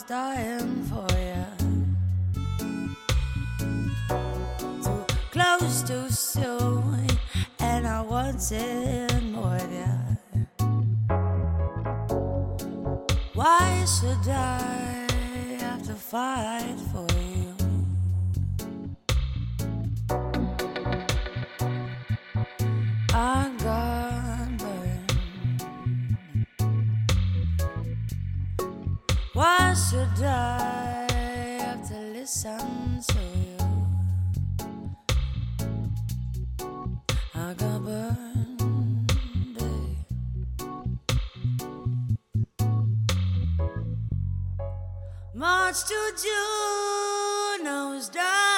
was dying for you. Too close, too soon, and I wanted more, yeah. Why should I have to fight for you? I'm gonna burn. Why should I have to listen to you? I'm gonna burn. March to June, I was dying.